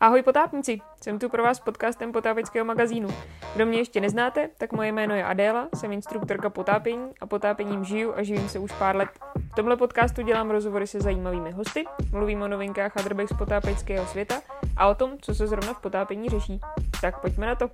Ahoj potápníci, jsem tu pro vás s podcastem Potápěčského magazínu. Kdo mě ještě neznáte, tak moje jméno je Adéla, jsem instruktorka potápění a potápěním žiju a živím se už pár let. V tomhle podcastu dělám rozhovory se zajímavými hosty, mluvím o novinkách a drbech z potápěčského světa a o tom, co se zrovna v potápění řeší. Tak pojďme na to.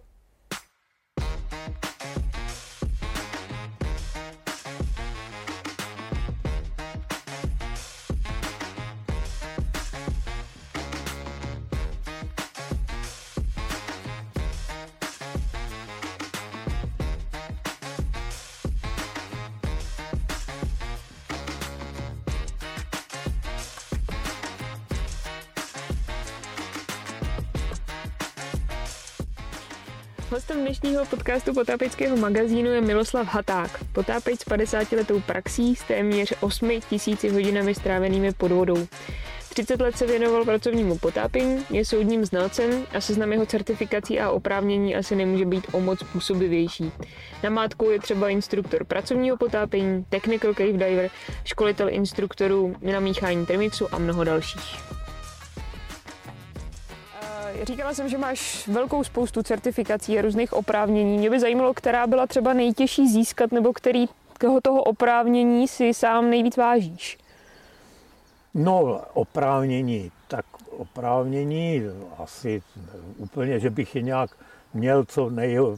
Hostem dnešního podcastu Potápěčského magazínu je Miloslav Haták, potápěč s 50-letou praxí s téměř 8 000 hodinami strávenými pod vodou. 30 let se věnoval pracovnímu potápění, je soudním znalcem a seznam jeho certifikací a oprávnění asi nemůže být o moc působivější. Namátkou je třeba instruktor pracovního potápění, technical cave diver, školitel instruktorů na míchání termixu a mnoho dalších. Říkala jsem, že máš velkou spoustu certifikací a různých oprávnění. Mě by zajímalo, která byla třeba nejtěžší získat, nebo kterého toho oprávnění si sám nejvíc vážíš? No, oprávnění. Tak oprávnění asi úplně, že bych je nějak měl,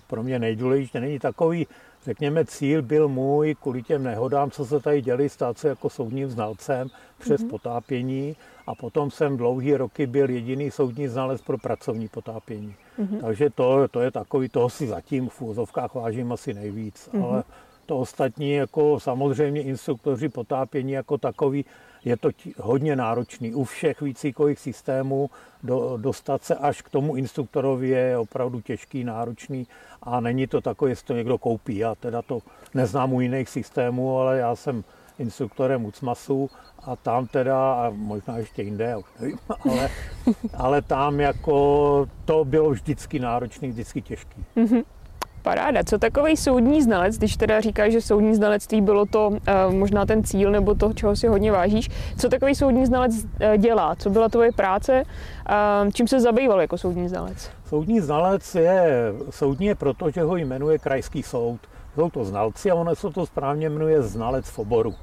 pro mě nejdůležitější, není takový, řekněme, cíl byl můj, kvůli těm nehodám, co se tady děli, stát se jako soudním znalcem přes potápění. A potom jsem dlouhý roky byl jediný soudní znalec pro pracovní potápění. Takže to je takový, toho si zatím v úvozovkách vážím asi nejvíc. Ale to ostatní, jako samozřejmě instruktoři potápění jako takový, je to hodně náročný. U všech výcvikových systémů dostat se až k tomu instruktorovi je opravdu těžký, náročný a není to takové, jestli to někdo koupí. Já teda to neznám u jiných systémů, ale já jsem instruktorem u Cmasu a tam teda, a možná ještě jinde, nevím, ale tam jako to bylo vždycky náročný, vždycky těžký. Paráda. Co takovej soudní znalec, když teda říkáš, že soudní znalectví bylo to možná ten cíl nebo to, čeho si hodně vážíš, co takový soudní znalec dělá? Co byla tvoje práce? Čím se zabýval jako soudní znalec? Soudní znalec je proto, že ho jmenuje Krajský soud. Jsou to znalci a ono se to správně jmenuje znalec v oboru.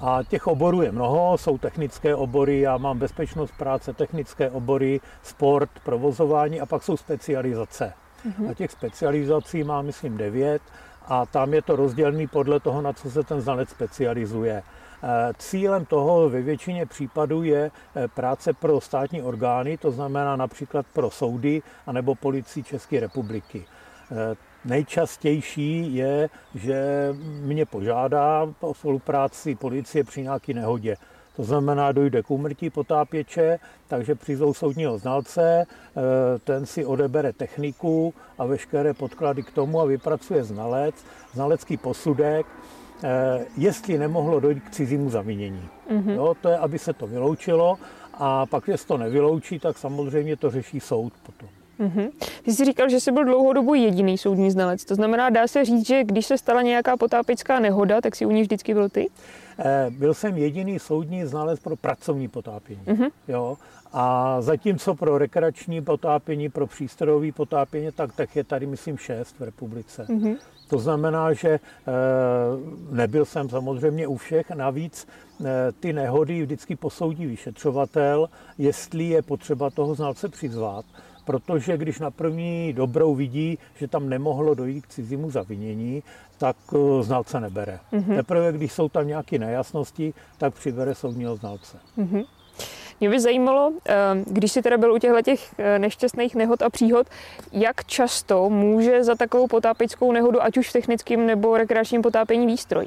A těch oborů je mnoho, jsou technické obory, já mám bezpečnost práce, technické obory, sport, provozování a pak jsou specializace. A těch specializací má, myslím, 9 a tam je to rozdělené podle toho, na co se ten znalec specializuje. Cílem toho ve většině případů je práce pro státní orgány, to znamená například pro soudy anebo policii České republiky. Nejčastější je, že mě požádá o spolupráci policie při nějaké nehodě. To znamená, dojde k úmrtí potápěče, takže přizvou soudního znalce, ten si odebere techniku a veškeré podklady k tomu a vypracuje znalecký posudek, jestli nemohlo dojít k cizímu zavinění. Jo, to je, aby se to vyloučilo a pak, jestli to nevyloučí, tak samozřejmě to řeší soud potom. Ty jsi říkal, že jsi byl dlouhou dobu jediný soudní znalec. To znamená, dá se říct, že když se stala nějaká potápěčská nehoda, tak si u ní vždycky byl ty? Byl jsem jediný soudní znalec pro pracovní potápění. Jo? A zatímco pro rekreační potápění, pro přístrojové potápění, tak je tady, myslím, 6 v republice. To znamená, že nebyl jsem samozřejmě u všech. Navíc ty nehody vždycky posoudí vyšetřovatel, jestli je potřeba toho znalce přizvat. Protože když na první dobrou vidí, že tam nemohlo dojít k cizímu zavinění, tak znalce nebere. Teprve, když jsou tam nějaké nejasnosti, tak přibere soudního znalce. Mě by zajímalo, když jsi teda byl u těch nešťastných nehod a příhod, jak často může za takovou potápěčskou nehodu, ať už v technickém nebo rekreačním potápění, výstroj?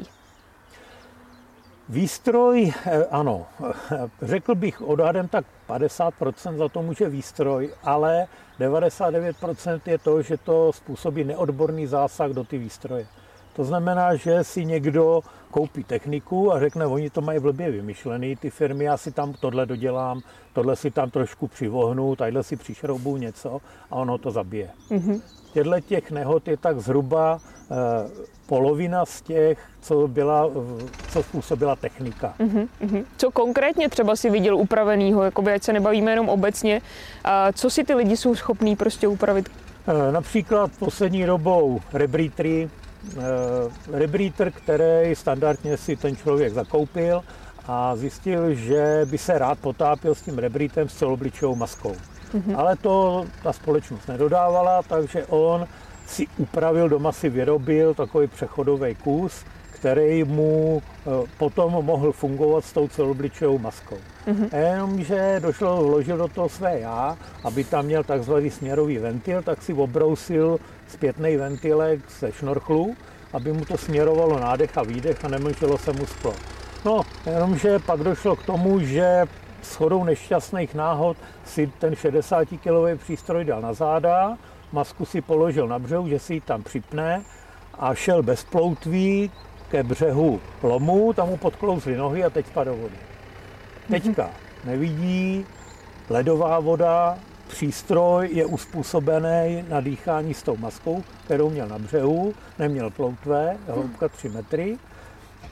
Výstroj, ano, řekl bych odhadem tak 50% za to může výstroj, ale 99% je to, že to způsobí neodborný zásah do ty výstroje. To znamená, že si někdo koupí techniku a řekne, oni to mají blbě vymyšlený, ty firmy, já si tam tohle dodělám, tohle si tam trošku přivohnu, tadyhle si přišroubuju něco a ono to zabije. Mm-hmm. Těhle těch nehod je tak zhruba polovina z těch, co způsobila technika. Mm-hmm. Co konkrétně třeba si viděl upravenýho, jakoby, ať se nebavíme jenom obecně, co si ty lidi jsou schopní prostě upravit? Například poslední dobou rebreather, který standardně si ten člověk zakoupil a zjistil, že by se rád potápěl s tím rebreatherem s celobličejovou maskou. Mm-hmm. Ale to ta společnost nedodávala, takže on si upravil, doma si vyrobil takový přechodový kus, který mu potom mohl fungovat s tou celobličejovou maskou. Mm-hmm. Jenomže vložil do toho své já, aby tam měl takzvaný směrový ventil, tak si obrousil zpětný ventilek ze šnorchlů, aby mu to směrovalo nádech a výdech a nemlčelo se mu sklo. No, jenomže pak došlo k tomu, že shodou nešťastných náhod si ten 60-kilový přístroj dal na záda, masku si položil na břehu, že si ji tam připne a šel bez ploutví ke břehu lomu, tam mu podklouzly nohy a teď spadl do vody. Teďka nevidí, ledová voda, přístroj je uspůsobený na dýchání s tou maskou, kterou měl na břehu, neměl ploutve, hloubka 3 metry.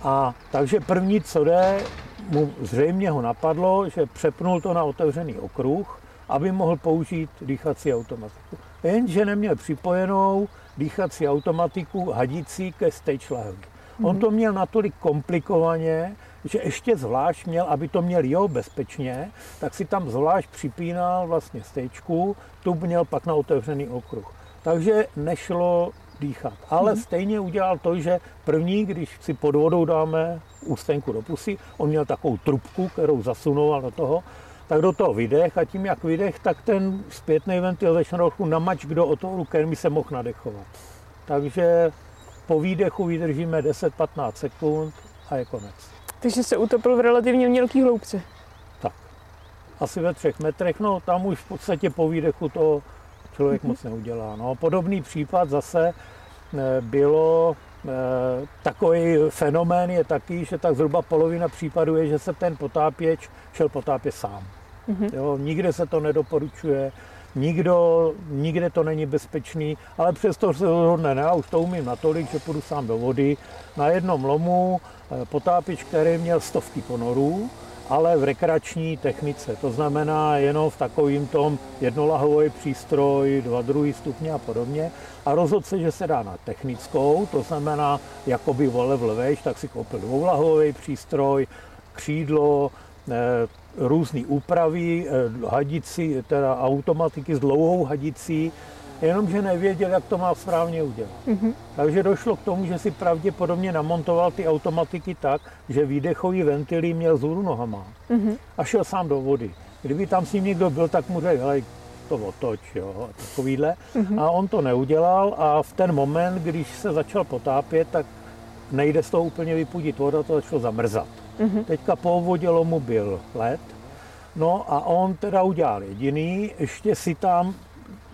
A takže první, co jde, mu zřejmě ho napadlo, že přepnul to na otevřený okruh, aby mohl použít dýchací automatiku. Jenže neměl připojenou dýchací automatiku hadící ke stage lahvi. On to měl natolik komplikovaně, že ještě zvlášť měl, aby to měl jeho bezpečně, tak si tam zvlášť připínal vlastně stejčku, tu měl pak na otevřený okruh. Takže nešlo dýchat, ale stejně udělal to, že první, když si pod vodou dáme ústenku do pusy, on měl takovou trubku, kterou zasunoval do toho, tak do toho vydech a tím, jak vydech, tak ten zpětný ventil ze šnorchlu namač kdo otvoru kermy se mohl nadechovat. Takže po výdechu vydržíme 10-15 sekund a je konec. Takže se utopil v relativně mělký hloubce. Tak. Asi ve 3 metrech, no tam už v podstatě po výdechu to člověk moc neudělá. No. Podobný případ zase bylo, takový fenomén je taky, že tak zhruba polovina případů je, že se ten potápěč šel potápět sám. Jo, nikde se to nedoporučuje. Nikde to není bezpečný, ale přesto se rozhodne, já už to umím natolik, že půjdu sám do vody. Na jednom lomu potápěč, který měl 100 ponorů, ale v rekreační technice, to znamená jenom v takovým tom jednolahový přístroj, 2 stupně a podobně. A rozhodl se, že se dá na technickou, to znamená, jakoby vole vlvejš, tak si koupil 2lahový přístroj, křídlo, různé úpravy, hadici, teda automatiky s dlouhou hadicí, jenomže nevěděl, jak to má správně udělat. Mm-hmm. Takže došlo k tomu, že si pravděpodobně namontoval ty automatiky tak, že výdechový ventily měl vzhůru nohama a šel sám do vody. Kdyby tam s ním někdo byl, tak mu řekl, hele, to otoč, jo, takovýhle. Mm-hmm. A on to neudělal a v ten moment, když se začal potápět, tak nejde z toho úplně vypudit voda, to začalo zamrzat. Mm-hmm. Teďka po vodě lomu byl led, no a on teda udělal jediný, ještě si tam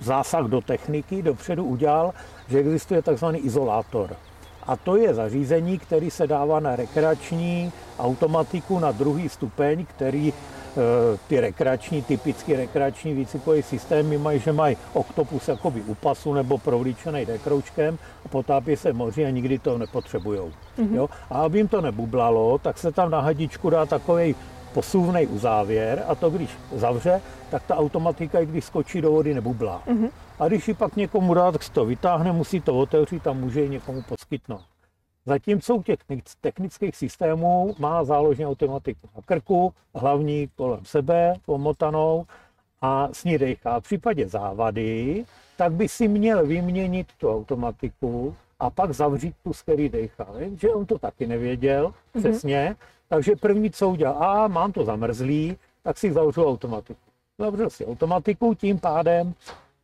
zásah do techniky dopředu udělal, že existuje takzvaný izolátor. A to je zařízení, který se dává na rekreační automatiku na 2. stupeň, který ty rekreační, typicky rekreační výcvikové systémy mají, že mají oktopus jakoby u pasu nebo provlíčený dekroučkem a potápí se moři a nikdy to nepotřebujou. Mm-hmm. Jo? A aby jim to nebublalo, tak se tam na hadičku dá takovej posuvnej uzávěr a to když zavře, tak ta automatika, i když skočí do vody, nebublá. Mm-hmm. A když ji pak někomu dá, tak si to vytáhne, musí to otevřít a může ji někomu poskytnout. Zatímco u těch technických systémů má záložně automatiku na krku, hlavní kolem sebe, pomotanou a s ní dejchá. V případě závady, tak by si měl vyměnit tu automatiku a pak zavřít tu, z který dejchá. Že on to taky nevěděl přesně, takže první, co udělal, mám to zamrzlý, tak si zavřu automatiku. Zavřel si automatiku, tím pádem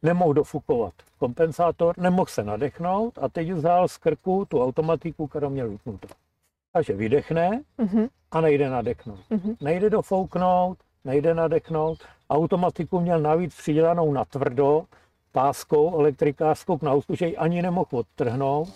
nemohl dofukovat kompenzátor, nemohl se nadechnout a teď vzal z krku tu automatiku, kterou měl utnutou. Takže vydechne a nejde nadechnout. Nejde dofouknout, nejde nadechnout. Automatiku měl navíc přidělanou natvrdo páskou elektrikářskou k náusku, že ji ani nemohl odtrhnout.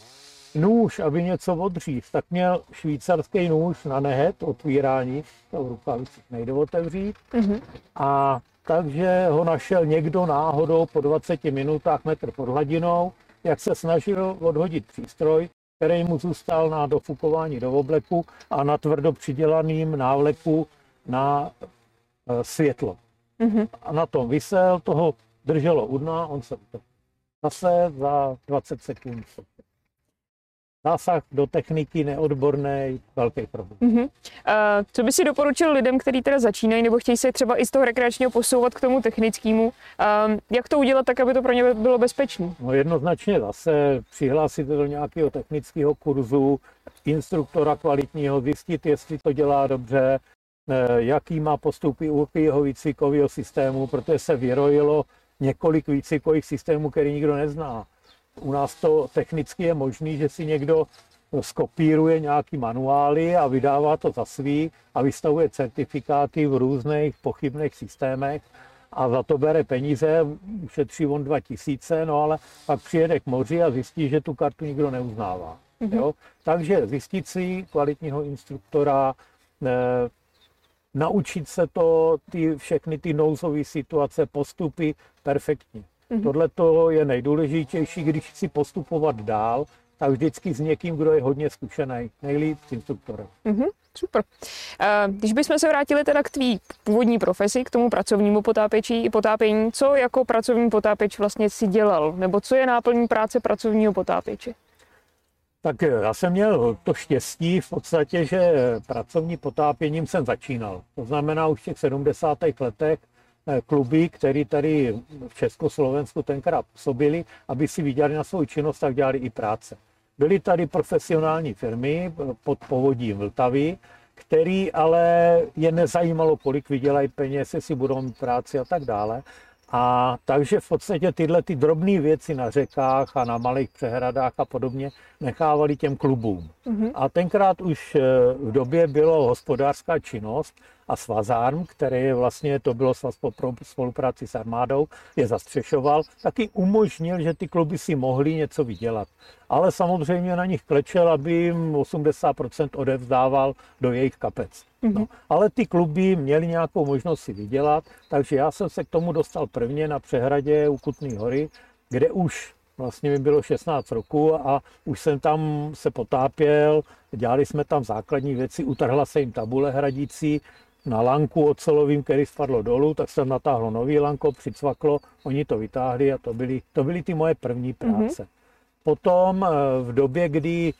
nůž, aby něco odříct, tak měl švýcarský nůž na nehet, otvírání, to v rukavicích nejde otevřít. Mm-hmm. A takže ho našel někdo náhodou po 20 minutách metr pod hladinou, jak se snažil odhodit přístroj, který mu zůstal na dofukování do obleku a na tvrdo přidělaným návleku na světlo. Mm-hmm. A na tom visel, toho drželo u dna, on se utopil. Zase za 20 sekund. Zásah do techniky neodborný, velký problém. Mm-hmm. A co by si doporučil lidem, kteří teda začínají nebo chtějí se třeba i z toho rekreačního posouvat k tomu technickému? Jak to udělat tak, aby to pro ně bylo bezpečné? No jednoznačně zase přihlásit do nějakého technického kurzu, instruktora kvalitního, zjistit, jestli to dělá dobře, jaký má postupy u jeho výcvikového systému, protože se vyrojilo několik výcvikových systémů, který nikdo nezná. U nás to technicky je možné, že si někdo skopíruje nějaký manuály a vydává to za svý a vystavuje certifikáty v různých pochybných systémech a za to bere peníze, ušetří on 2000, no ale pak přijede k moři a zjistí, že tu kartu nikdo neuznává. Mm-hmm. Jo? Takže zjistit si kvalitního instruktora, naučit se to, všechny ty nouzové situace, postupy perfektně. Mm-hmm. Tohle je nejdůležitější, když chci postupovat dál, tak vždycky s někým, kdo je hodně zkušený, nejlíp s instruktorem. Mm-hmm. Super. Když bychom se vrátili teda k tvý původní profesi, k tomu pracovnímu potápění, co jako pracovní potápěč vlastně si dělal? Nebo co je náplní práce pracovního potápěče? Tak já jsem měl to štěstí v podstatě, že pracovní potápěním jsem začínal. To znamená už v těch 70. letech kluby, které tady v Československu tenkrát působili, aby si vydělali na svou činnost, tak dělali i práce. Byly tady profesionální firmy pod povodím Vltavy, které ale je nezajímalo, kolik vydělají peněz, jestli budou mít práci a tak dále. A takže v podstatě tyhle ty drobné věci na řekách a na malých přehradách a podobně nechávali těm klubům. Mm-hmm. A tenkrát už v době bylo hospodářská činnost a svazárm, který vlastně, to bylo svaz pro spolupráci s armádou, je zastřešoval, taky umožnil, že ty kluby si mohly něco vydělat. Ale samozřejmě na nich klečel, aby jim 80% odevzdával do jejich kapec. No, ale ty kluby měly nějakou možnost si vydělat, takže já jsem se k tomu dostal prvně na přehradě u Kutné Hory, kde už vlastně mi bylo 16 roku a už jsem tam se potápěl, dělali jsme tam základní věci, utrhla se jim tabule hradící na lanku ocelovým, který spadlo dolů, tak jsem natáhl nový lanko, přicvaklo, oni to vytáhli a to byly ty moje první práce. Mm-hmm. Potom v době, kdy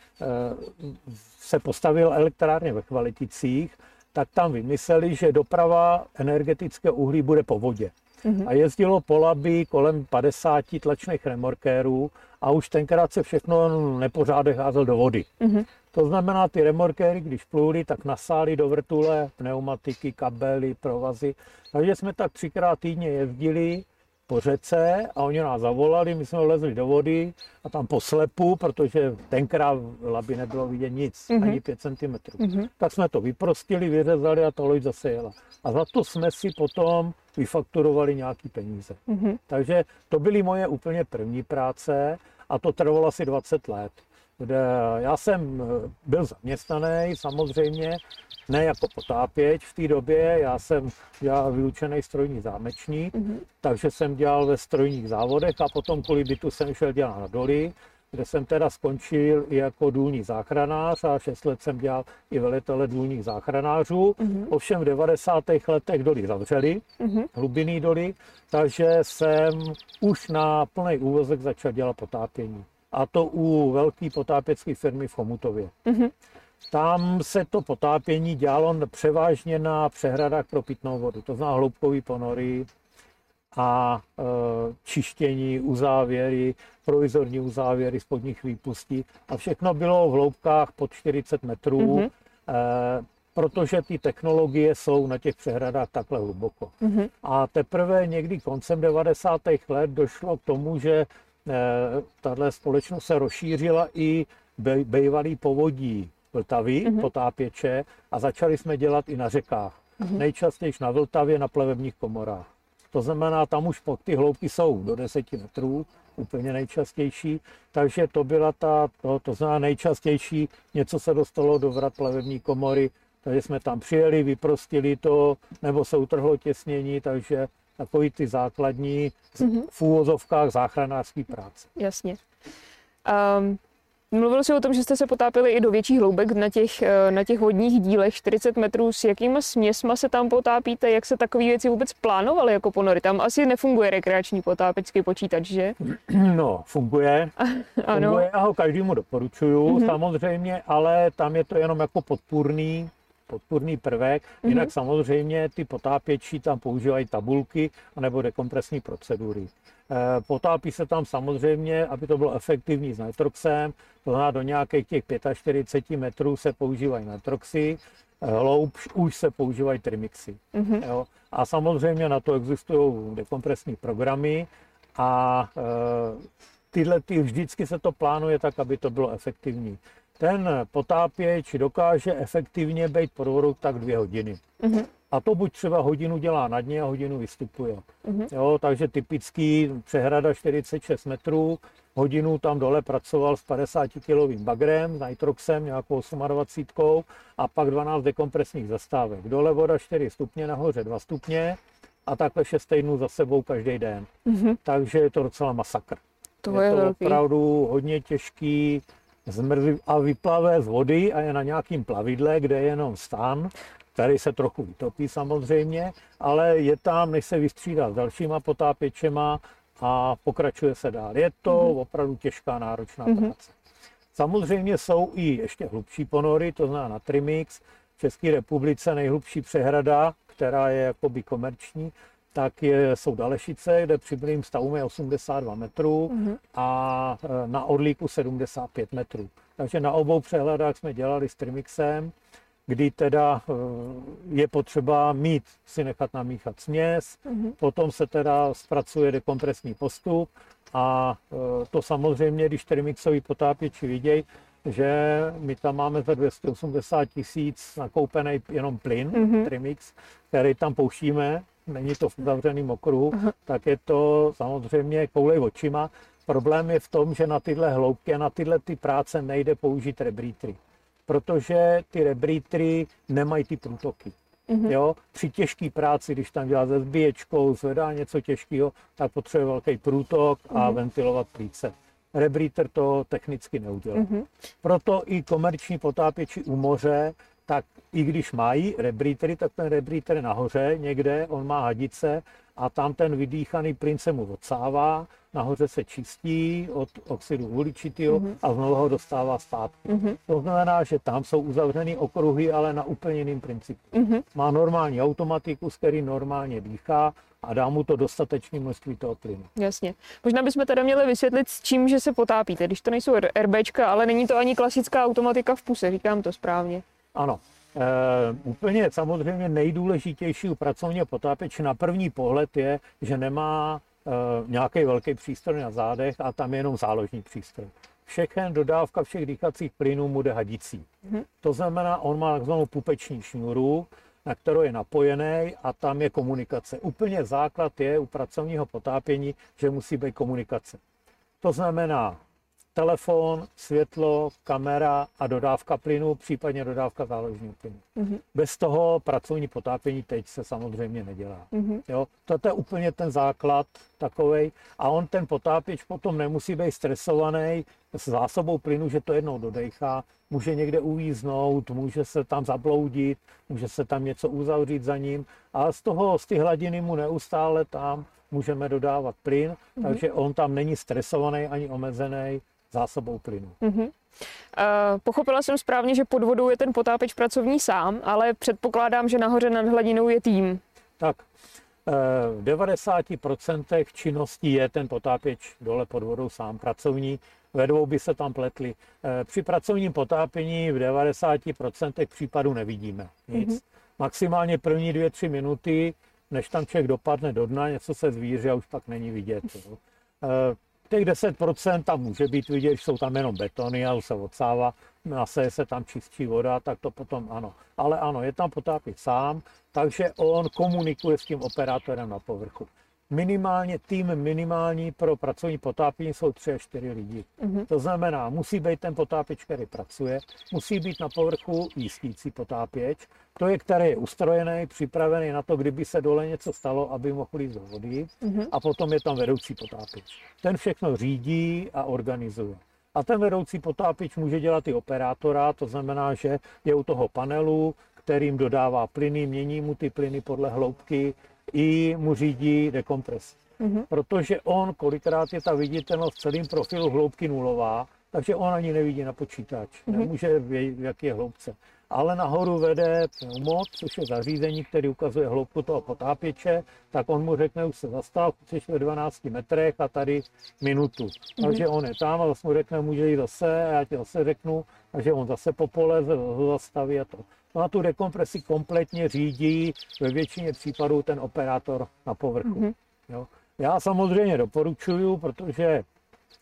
se postavil elektrárně ve Kvaliticích, tak tam vymysleli, že doprava energetického uhlí bude po vodě. Mm-hmm. A jezdilo po Labi kolem 50 tlačných remorkérů a už tenkrát se všechno nepořádek házel do vody. Mm-hmm. To znamená, ty remorkéry, když pluli, tak nasáli do vrtule pneumatiky, kabely, provazy. Takže jsme tak 3krát týdně jezdili po řece a oni nás zavolali, my jsme lezli do vody a tam po slepu, protože tenkrát v Labi nebylo vidět nic, mm-hmm. ani 5 cm. Mm-hmm. Tak jsme to vyprostili, vyřezali a ta loď zase jela. A za to jsme si potom vyfakturovali nějaký peníze. Mm-hmm. Takže to byly moje úplně první práce a to trvalo asi 20 let. Kde já jsem byl zaměstnaný samozřejmě, ne jako potápěč v té době, já jsem dělal vyučený strojní zámečník, mm-hmm. takže jsem dělal ve strojních závodech a potom kvůli bytu jsem šel dělat na doly, kde jsem teda skončil i jako důlní záchranář a 6 let jsem dělal i velitele důlních záchranářů. Mm-hmm. Ovšem v 90. letech doly zavřeli, mm-hmm. hlubinný doly, takže jsem už na plný úvazek začal dělat potápění. A to u velké potápěcké firmy v Chomutově. Mm-hmm. Tam se to potápění dělalo převážně na přehradách pro pitnou vodu, to znamená hloubkové ponory a čištění, uzávěry, provizorní uzávěry spodních výpustí a všechno bylo v hloubkách pod 40 metrů, mm-hmm. Protože ty technologie jsou na těch přehradách takhle hluboko. Mm-hmm. A teprve někdy koncem 90. let došlo k tomu, že tahle společnost se rozšířila i bývalý povodí Vltavy, mm-hmm. potápěče, a začali jsme dělat i na řekách. Mm-hmm. Nejčastěji na Vltavě, na plavebních komorách. To znamená, tam už ty hloubky jsou do 10 metrů, úplně nejčastější. Takže to byla to znamená nejčastější, něco se dostalo do vrat plavební komory, takže jsme tam přijeli, vyprostili to, nebo se utrhlo těsnění, takže takový ty základní v úvozovkách záchranářský práce. Jasně. Mluvil jsi o tom, že jste se potápili i do větších hloubek na těch vodních dílech 40 metrů. S jakýma směsma se tam potápíte? Jak se takové věci vůbec plánovaly jako ponory? Tam asi nefunguje rekreační potápěčský počítač, že? No, funguje. Ano. Funguje, já ho každému doporučuju, samozřejmě, ale tam je to jenom jako podpůrný prvek. Jinak samozřejmě ty potápěči tam používají tabulky anebo dekompresní procedury. Potápí se tam samozřejmě, aby to bylo efektivní, s nitroxem, to znamená do nějakých těch 45 metrů se používají nitroxy, hloubš už se používají trimixy. Jo? A samozřejmě na to existují dekompresní programy a tyhle vždycky se to plánuje tak, aby to bylo efektivní. Ten potápěč dokáže efektivně být pod vodou tak 2 hodiny. A to buď třeba hodinu dělá na dně a hodinu vystupuje. Jo, takže typický přehrada 46 metrů, hodinu tam dole pracoval s 50-kilovým bagrem, s nitroxem, nějakou 28, a pak 12 dekompresních zastávek. Dole voda 4 stupně, nahoře 2 stupně a takhle 6 týdnů za sebou každý den. Takže je to docela masakr. Je to velký. Opravdu hodně těžký. A vyplave z vody a je na nějakým plavidle, kde je jenom stan, který se trochu vytopí samozřejmě, ale je tam, než se vystřídá s dalšíma potápěčema a pokračuje se dál. Je to opravdu těžká, náročná práce. Samozřejmě jsou i ještě hlubší ponory, to znamená na trimix. V České republice nejhlubší přehrada, která je jakoby komerční, tak jsou Dalešice, kde přibyl stavu je 82 metrů a na Orlíku 75 metrů. Takže na obou přehledách jsme dělali s trimixem, kdy teda je potřeba si nechat namíchat směs, potom se teda zpracuje dekompresní postup a to samozřejmě, když trimixoví potápěči vidějí, že my tam máme za 280 000 nakoupený jenom plyn, trimix, který tam pouštíme, není to v uzavřeném okruhu, tak je to samozřejmě koulej očima. Problém je v tom, že na tyhle hloubky a na tyhle ty práce nejde použít rebreathery, protože ty rebreathery nemají ty průtoky. Jo? Při těžké práci, když tam dělá se zbíječkou, zvedá něco těžkého, tak potřebuje velký průtok a ventilovat plíce. Rebreather to technicky neudělá. Proto i komerční potápěči u moře, tak i když mají rebreathery, tak ten rebreather je nahoře někde, on má hadice a tam ten vydýchaný plyn se mu odsává, nahoře se čistí od oxidu uhličitého a znovu ho dostává zpátky. To znamená, že tam jsou uzavřený okruhy, ale na úplně jiným principu. Má normální automatiku, s který normálně dýchá a dá mu to dostatečné množství toho plynu. Jasně. Možná bychom teda měli vysvětlit, s čím, že se potápíte, když to nejsou RBčka, ale není to ani klasická automatika v puse, říkám to správně. Ano, úplně samozřejmě nejdůležitější u pracovního potápěče na první pohled je, že nemá nějaký velký přístroj na zádech a tam je jenom záložní přístroj. Všechen dodávka všech dýchacích plynů mu jde hadicí. To znamená, on má takzvanou pupeční šňůru, na kterou je napojený a tam je komunikace. Úplně základ je u pracovního potápění, že musí být komunikace. To znamená telefon, světlo, kamera a dodávka plynu, případně dodávka záložního plynu. Bez toho pracovní potápění teď se samozřejmě nedělá. Jo? To je úplně ten základ takovej. A on ten potápěč potom nemusí být stresovaný s zásobou plynu, že to jednou dodechá. Může někde uvíznout, může se tam zabloudit, může se tam něco uzavřít za ním. A z ty hladiny mu neustále tam můžeme dodávat plyn, takže on tam není stresovaný ani omezený zásobou plynu. Pochopila jsem správně, že pod vodou je ten potápěč pracovní sám, ale předpokládám, že nahoře nad hladinou je tým. Tak, v 90% činností je ten potápěč dole pod vodou sám pracovní, ve dvou by se tam pletli. Při pracovním potápění v 90% případů nevidíme nic. Maximálně první 2-3 minuty, než tam člověk dopadne do dna, něco se zvíří a už pak není vidět. Těch 10% tam může být vidět, že jsou tam jenom betony a už se odsává, naseje se tam čistší voda, tak to potom ano. Ale ano, je tam potápěč sám, takže on komunikuje s tím operátorem na povrchu. minimálně tým minimální pro pracovní potápění jsou 3 až 4 lidi. To znamená, musí být ten potápěč, který pracuje, musí být na povrchu jistící potápěč, to je, který je ustrojený, připravený na to, kdyby se dole něco stalo, aby mohl jít do vody, a potom je tam vedoucí potápěč. Ten všechno řídí a organizuje. A ten vedoucí potápěč může dělat i operátora, to znamená, že je u toho panelu, kterým dodává plyny, mění mu ty plyny podle hloubky, i mu řídí dekompresi. Protože on kolikrát je ta viditelnost v celém profilu hloubky nulová, takže on ani nevidí na počítač, nemůže vědět, jak je hloubce. Ale nahoru vede pneumat, což je zařízení, které ukazuje hloubku toho potápěče, tak on mu řekne, už se zastav, jsi ve 12 metrech a tady minutu. Takže on je tam a zase mu řekne, může jít zase a já ti zase řeknu, takže on zase popoleze, zastaví a to. No a tu dekompresi kompletně řídí ve většině případů ten operátor na povrchu. Jo. Já samozřejmě doporučuju, protože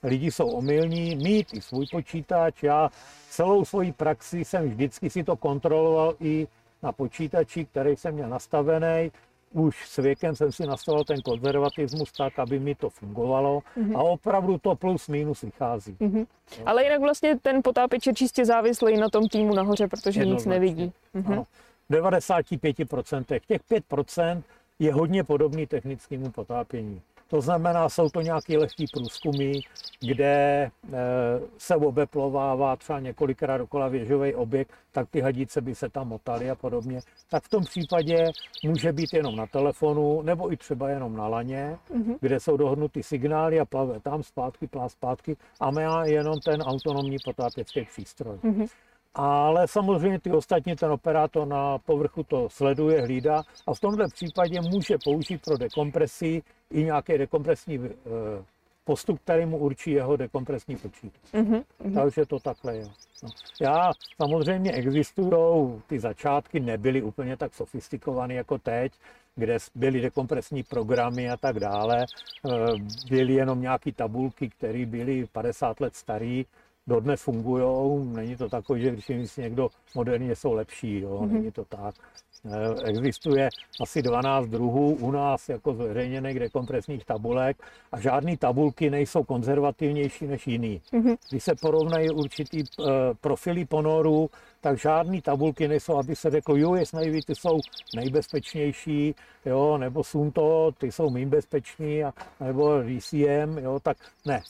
lidi jsou omylní, mít i svůj počítač. Já celou svoji praxi jsem vždycky si to kontroloval i na počítači, který jsem měl nastavený. Už s věkem jsem si nastavil ten konzervatismus tak, aby mi to fungovalo a opravdu to plus minus vychází. Ale jinak vlastně ten potápěč je čistě závislý na tom týmu nahoře, protože jednoznačně nic nevidí. Ano. V 95%. Těch 5% je hodně podobný technickému potápění. To znamená, jsou to nějaké lehké průzkumy, kde se obeplovává třeba několikrát dokola věžový objekt, tak ty hadice by se tam motaly a podobně. Tak v tom případě může být jenom na telefonu, nebo i třeba jenom na laně, kde jsou dohodnuty signály a plave tam zpátky, plá zpátky a má jenom ten autonomní potápěcký přístroj. Ale samozřejmě ty ostatní, ten operátor na povrchu to sleduje, hlídá a v tomto případě může použít pro dekompresi i nějaký dekompresní postup, který mu určí jeho dekompresní počítač. Takže to takhle je. No. Já samozřejmě existují, ty začátky nebyly úplně tak sofistikované jako teď, kde byly dekompresní programy a tak dále. Byly jenom nějaké tabulky, které byly 50 let staré. Dodnes fungují, není to takové, že když jim někdo moderně jsou lepší, jo? Není to tak. Existuje asi 12 druhů u nás jako zveřejněných dekompresních tabulek a žádné tabulky nejsou konzervativnější než jiný. Když se porovnají určitý profily ponorů, tak žádné tabulky nejsou, aby se řeklo, jo, jestli ty jsou nejbezpečnější, jo, nebo Sunto, ty jsou méně bezpečný, nebo DCM, jo, tak ne.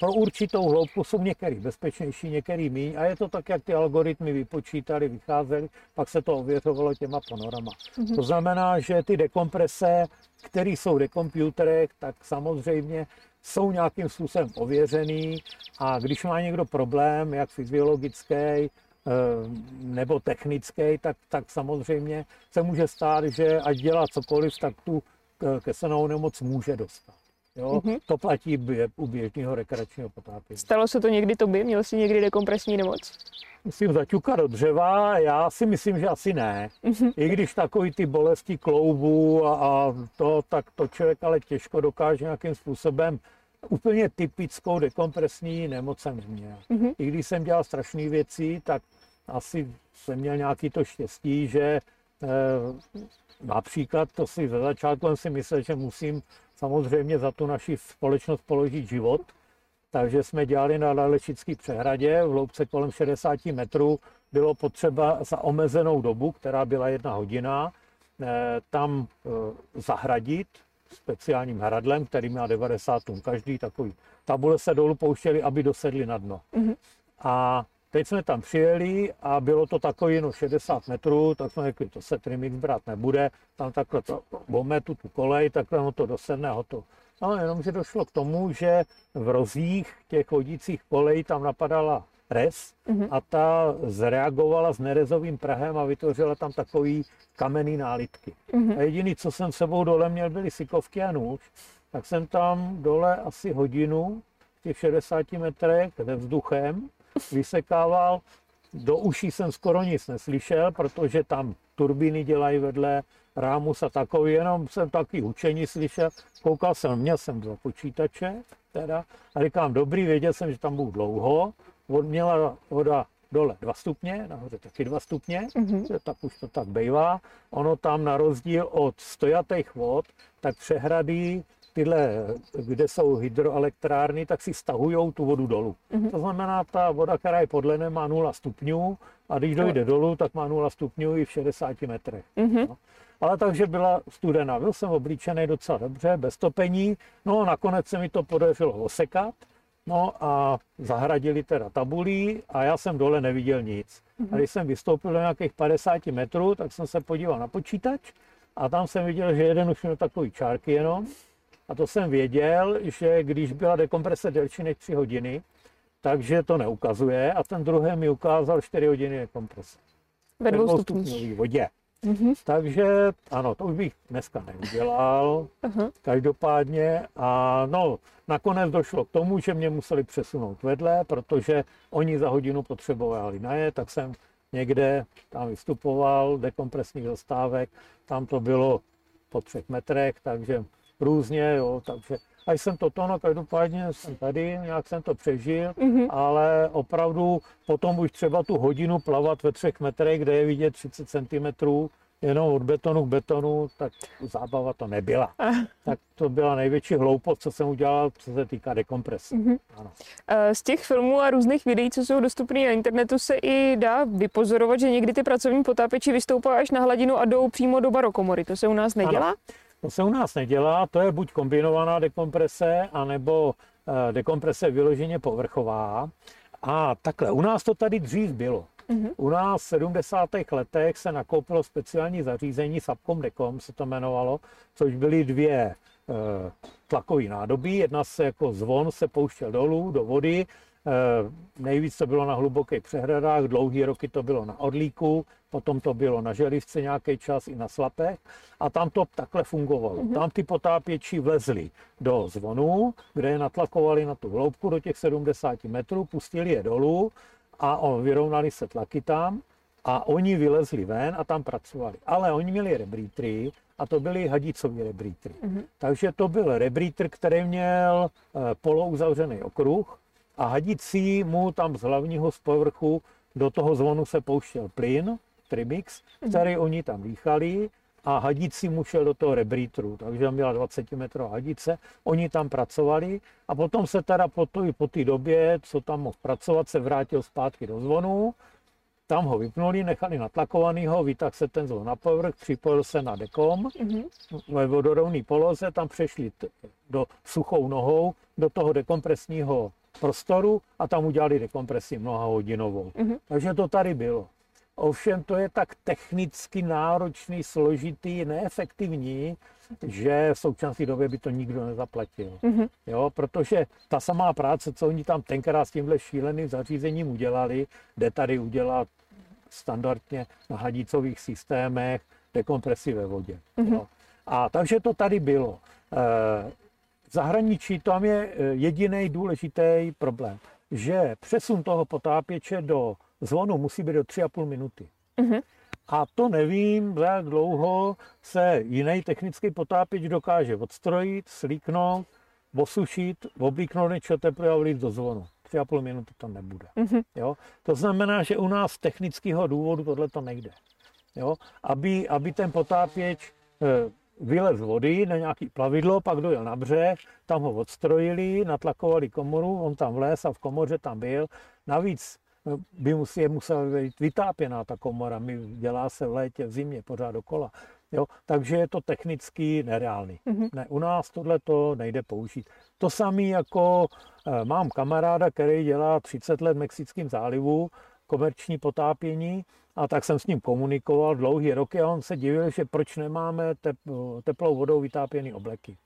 Pro určitou hloubku jsou některý bezpečnější, některý míň a je to tak, jak ty algoritmy vypočítali, vycházeli, pak se to ověřovalo těma ponorama. To znamená, že ty dekomprese, které jsou v komputerech, tak samozřejmě jsou nějakým způsobem ověřený a když má někdo problém, jak fyziologický, nebo technický, tak samozřejmě se může stát, že ať dělá cokoliv, tak tu kesenou nemoc může dostat. Jo? To platí u běžného rekreačního potápění. Stalo se to někdy tobě? Měl jsi někdy dekompresní nemoc? Musím zaťukat do dřeva, já si myslím, že asi ne. I když takový ty bolesti kloubů a to, tak to člověk ale těžko dokáže nějakým způsobem. Úplně typickou dekompresní nemoc jsem neměl. I když jsem dělal strašné věci, tak asi jsem měl nějaké to štěstí, že například to si za začátkem si myslel, že musím samozřejmě za tu naši společnost položit život. Takže jsme dělali na Dalešické přehradě, v hloubce kolem 60 metrů bylo potřeba za omezenou dobu, která byla 1 hodina, tam zahradit speciálním hradlem, který má 90 tun každý takový. Tabule se dolů pouštěly, aby dosedly na dno. A teď jsme tam přijeli a bylo to takový 60 metrů, tak jsme řekli, to se trimix brát nebude, tam takhle bome tu kolej, takhle ono to dosedne a hotovo. No, jenomže došlo k tomu, že v rozích těch vodících kolejí tam napadala rez a ta zreagovala s nerezovým prahem a vytvořila tam takový kamenný nálitky. A jediný, co jsem s sebou dole měl, byly sykovky a nůž. Tak jsem tam dole asi hodinu v těch 60 metrech ze vzduchem vysekával. Do uší jsem skoro nic neslyšel, protože tam turbíny dělají vedle rámus a takový, jenom jsem taky hučení slyšel. Koukal jsem, měl jsem 2 počítače teda a říkám, dobrý, věděl jsem, že tam budu dlouho. Měla voda dole 2 stupně, nahoře taky 2 stupně, tak už to tak bývá. Ono tam na rozdíl od stojatých vod, tak přehrady, tyhle, kde jsou hydroelektrárny, tak si stahují tu vodu dolů. To znamená, ta voda, která je pod lenem, má 0 stupňů a když dojde dolů, tak má 0 stupňů i v 60 metrech. No. Ale takže byla studená. Byl jsem oblíčený docela dobře, bez topení. No a nakonec se mi to podařilo osekat. No a zahradili teda tabulí a já jsem dole neviděl nic. A když jsem vystoupil do nějakých 50 metrů, tak jsem se podíval na počítač a tam jsem viděl, že jeden už měl takový čárky jenom. A to jsem věděl, že když byla dekomprese delší než 3 hodiny, takže to neukazuje. A ten druhý mi ukázal 4 hodiny dekomprese. Ve 2-stupňové vodě. Takže ano, to už bych dneska neudělal, každopádně. A no, nakonec došlo k tomu, že mě museli přesunout vedle, protože oni za hodinu potřebovali najet, tak jsem někde tam vystupoval, dekompresních zastávek, tam to bylo po 3 metrech, takže různě, jo, takže až jsem toto, no každopádně jsem tady, nějak jsem to přežil, ale opravdu potom už třeba tu hodinu plavat ve 3 metrech, kde je vidět 30 cm, jenom od betonu k betonu, tak zábava to nebyla. Tak to byla největší hloupost, co jsem udělal, co se týká dekomprese. Ano. Z těch filmů a různých videí, co jsou dostupné na internetu, se i dá vypozorovat, že někdy ty pracovní potápěči vystoupají až na hladinu a jdou přímo do barokomory. To se u nás nedělá? Ano. To se u nás nedělá, to je buď kombinovaná dekomprese, anebo dekomprese vyloženě povrchová. A takhle, u nás to tady dřív bylo. U nás v 70. letech se nakoupilo speciální zařízení, Sapkom Dekom se to jmenovalo, což byly 2 tlakové nádoby. Jedna se jako zvon se pouštěl dolů do vody, nejvíc to bylo na hlubokých přehradách, dlouhý roky to bylo na Orlíku, potom to bylo na Želivce nějaký čas i na Slapech a tam to takhle fungovalo. Tam ty potápěči vlezli do zvonu, kde je natlakovali na tu hloubku do těch 70 metrů, pustili je dolů a vyrovnali se tlaky tam a oni vylezli ven a tam pracovali. Ale oni měli rebrýtry a to byly hadícové rebrýtry. Takže to byl rebrýtr, který měl polouzavřený okruh, a hadicí mu tam z hlavního z povrchu do toho zvonu se pouštěl plyn, trimix, který oni tam dýchali a hadicí mu šel do toho rebrýtru, takže měla 20 metrů hadice, oni tam pracovali a potom se teda po té době, co tam mohl pracovat, se vrátil zpátky do zvonu, tam ho vypnuli, nechali natlakovanýho, vytáhl se ten zvon na povrch, připojil se na dekom, ve vodorovné poloze, tam přešli do suchou nohou do toho dekompresního prostoru a tam udělali dekompresi mnohahodinovou. Takže to tady bylo. Ovšem to je tak technicky náročný, složitý, neefektivní, že v současné době by to nikdo nezaplatil. Jo, protože ta samá práce, co oni tam tenkrát s tímhle šíleným zařízením udělali, jde tady udělat standardně na hadicových systémech dekompresi ve vodě. Jo. A takže to tady bylo. V zahraničí tam je jediný důležitý problém, že přesun toho potápěče do zvonu musí být do 3,5 minuty. A to nevím, jak dlouho se jiný technický potápěč dokáže odstrojit, slíknout, osušit, oblíknout něčeho teplého a vlít do zvonu. 3,5 minuty to nebude. Jo? To znamená, že u nás z technického důvodu tohle to nejde. Jo? Aby ten potápěč vylez z vody na nějaký plavidlo, pak dojel na břeh, tam ho odstrojili, natlakovali komoru, on tam vlez a v komoře tam byl. Navíc by je musela být vytápěná ta komora, dělá se v létě, v zimě, pořád dokola. Jo? Takže je to technicky nereálný. Ne, u nás tohle to nejde použít. To samé jako mám kamaráda, který dělá 30 let v Mexickém zálivu, komerční potápění, a tak jsem s ním komunikoval dlouhý roky a on se divil, že proč nemáme teplou vodou vytápěné obleky.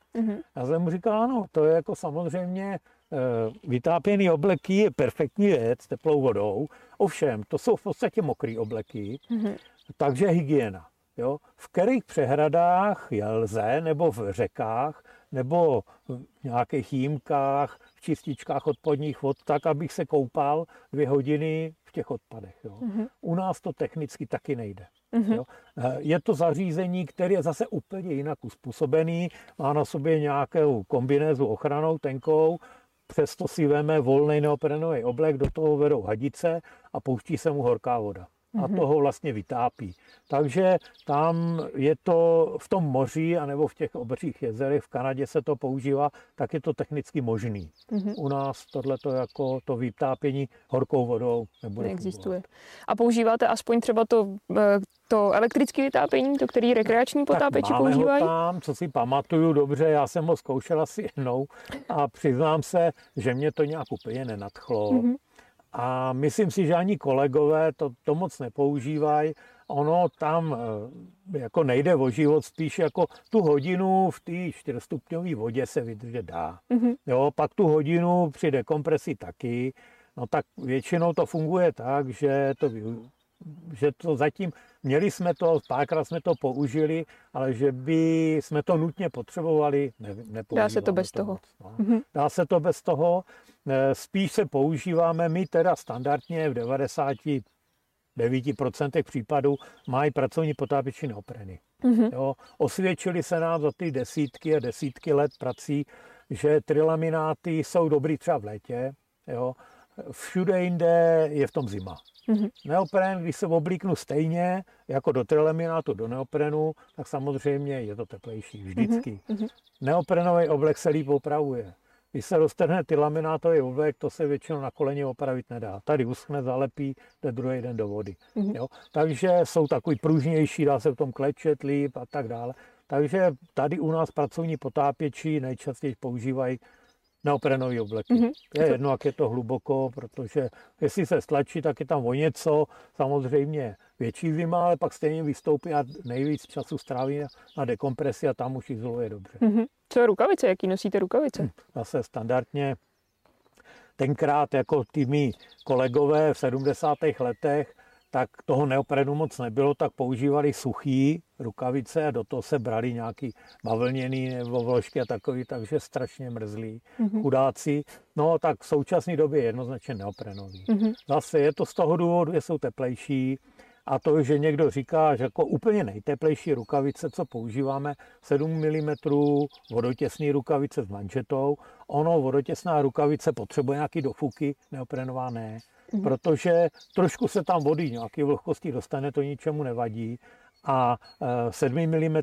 Já jsem mu říkal, ano, to je jako samozřejmě vytápěné obleky je perfektní věc teplou vodou, ovšem to jsou v podstatě mokré obleky, takže hygiena. Jo? V kterých přehradách je lze, nebo v řekách, nebo v nějakých jímkách, v čističkách odpadních vod, tak abych se koupal 2 hodiny v těch odpadech. Jo. U nás to technicky taky nejde. Jo. Je to zařízení, které je zase úplně jinak uspůsobený, má na sobě nějakou kombinézu ochranou tenkou, přesto si veme volnej neoprenový oblek, do toho vedou hadice a pouští se mu horká voda. A toho vlastně vytápí. Takže tam je to v tom moři, anebo v těch obřích jezerech, v Kanadě se to používá, tak je to technicky možný. U nás tohleto jako to vytápění horkou vodou nebude neexistuje. A používáte aspoň třeba to elektrické vytápění, to který rekreační potápěči používají? Tam, co si pamatuju dobře, já jsem ho zkoušel asi jednou a přiznám se, že mě to nějak úplně nenadchlo. A myslím si, že ani kolegové to moc nepoužívají. Ono tam jako nejde o život, spíš jako tu hodinu v té 4-stupňové vodě se vydržet dá. Jo, pak tu hodinu při dekompresi taky. No tak většinou to funguje tak, že to zatím měli jsme to, párkrát jsme to použili, ale že by jsme to nutně potřebovali, nepoužíváme. Dá se to bez toho. Moc, no. Dá se to bez toho. Spíš se používáme, my teda standardně v 99% případů mají pracovní potápěči neopreny. Jo, osvědčili se nám za ty desítky a desítky let prací, že trylamináty jsou dobrý třeba v létě, jo. Všude jinde je v tom zima. Neopren, když se oblíknu stejně, jako do trylaminátu, do neoprenu, tak samozřejmě je to teplejší, vždycky. Neoprenový oblek se líp opravuje. Když se roztrhne trylaminátový oblek, to se většinou na koleně opravit nedá. Tady uschne, zalepí, jde druhý den do vody. Jo? Takže jsou takový pružnější, dá se v tom klečet líp a tak dále. Takže tady u nás pracovní potápěči nejčastěji používají neoprenový obleky. Je jedno, jak je to hluboko, protože jestli se stlačí, tak je tam o něco, samozřejmě větší zima, ale pak stejně vystoupí a nejvíc času stráví na dekompresi a tam už izoluje dobře. Co je rukavice? Jaký nosíte rukavice? Zase standardně tenkrát jako ty mý kolegové v 70. letech, tak toho neoprenu moc nebylo, tak používali suchý rukavice a do toho se brali nějaký bavlněný nebo vložky a takový, takže strašně mrzlí chudáci. No tak v současné době jednoznačně neoprenový. Zase je to z toho důvodu, že jsou teplejší a to, že někdo říká, že jako úplně nejteplejší rukavice, co používáme, 7 mm vodotěsné rukavice s manžetou. Ono vodotěsná rukavice potřebuje nějaký dofuky, neoprenová ne. Protože trošku se tam vody nějaké vlhkosti dostane, to ničemu nevadí. A 7 mm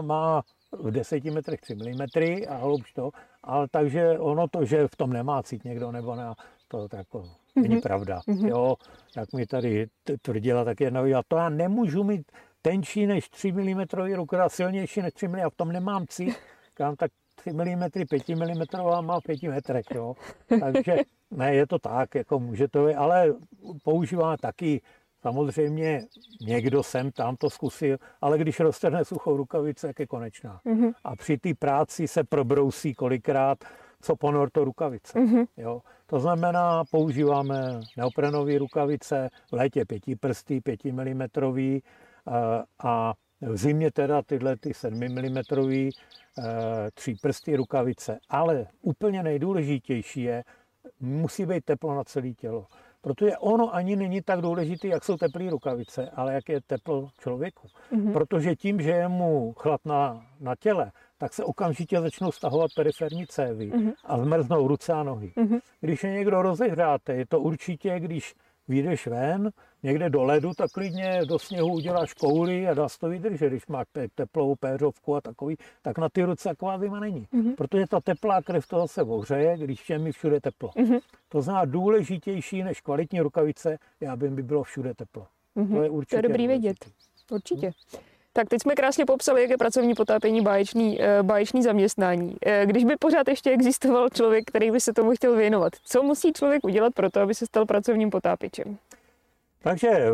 má v 10 metrech 3 mm a hloubš to, ale takže ono to, že v tom nemá cít někdo nebo ne, to jako není pravda. Jo, jak mi tady tvrdila, tak jedna viděla, to já nemůžu mít tenčí než 3 mm ruka, silnější než 3 mm, a v tom nemám cít, tak 3 mm, 5 mm má 5 metrek, jo. Takže ne, je to tak, jako může to být, ale používá taky, samozřejmě někdo sem tam to zkusil, ale když roztrhne suchou rukavice, tak je konečná. A při té práci se probrousí kolikrát, co ponor to rukavice. Jo. To znamená, používáme neoprenové rukavice, v létě 5 prstý, 5 mm a v zimě teda tyhle 7 mm 3 prsty rukavice, ale úplně nejdůležitější je, musí být teplo na celé tělo. Protože ono ani není tak důležité, jak jsou teplé rukavice, ale jak je teplo člověku. Protože tím, že je mu chlad na těle, tak se okamžitě začnou stahovat periferní cévy a zmrznou ruce a nohy. Když je někdo rozehráte, je to určitě, když vyjdeš ven, někde do ledu, tak klidně do sněhu uděláš kouli a dá se to vydržet, když máš teplou péřovku a takový, tak na ty ruce taková zima není. Protože ta teplá krev toho se ohřeje, když je mi všude teplo. To znamená důležitější než kvalitní rukavice, je, aby mi bylo všude teplo. To je dobrý vědět, určitě. Tak teď jsme krásně popsali, jak je pracovní potápění báječný zaměstnání. Když by pořád ještě existoval člověk, který by se tomu chtěl věnovat, co musí člověk udělat pro to, aby se stal pracovním potápěčem? Takže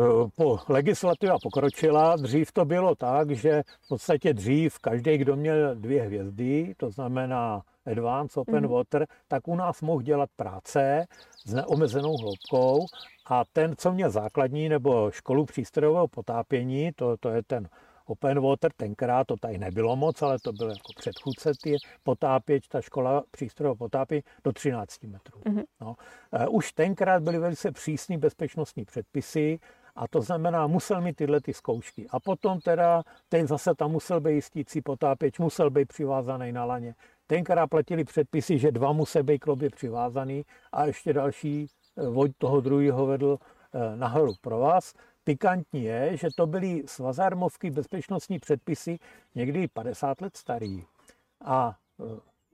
legislativa pokročila. Dřív to bylo tak, že v podstatě dřív každý, kdo měl 2 hvězdy, to znamená Advanced Open Water, tak u nás mohl dělat práce s neomezenou hloubkou a ten, co měl základní nebo školu přístrojového potápění, to je ten Open Water, tenkrát to tady nebylo moc, ale to byl jako předchůdce potápěč, ta škola přístrojového potápění do 13 metrů. No. Už tenkrát byly velice přísné bezpečnostní předpisy a to znamená, musel mít tyhle zkoušky. A potom teda, ten zase tam musel být jistící potápěč, musel být přivázaný na laně. Tenkrát platili předpisy, že dva musí být k lobě přivázaný a ještě další voď toho druhého vedl nahoru pro vás. Pikantní je, že to byly svazármovky bezpečnostní předpisy někdy 50 let starý. A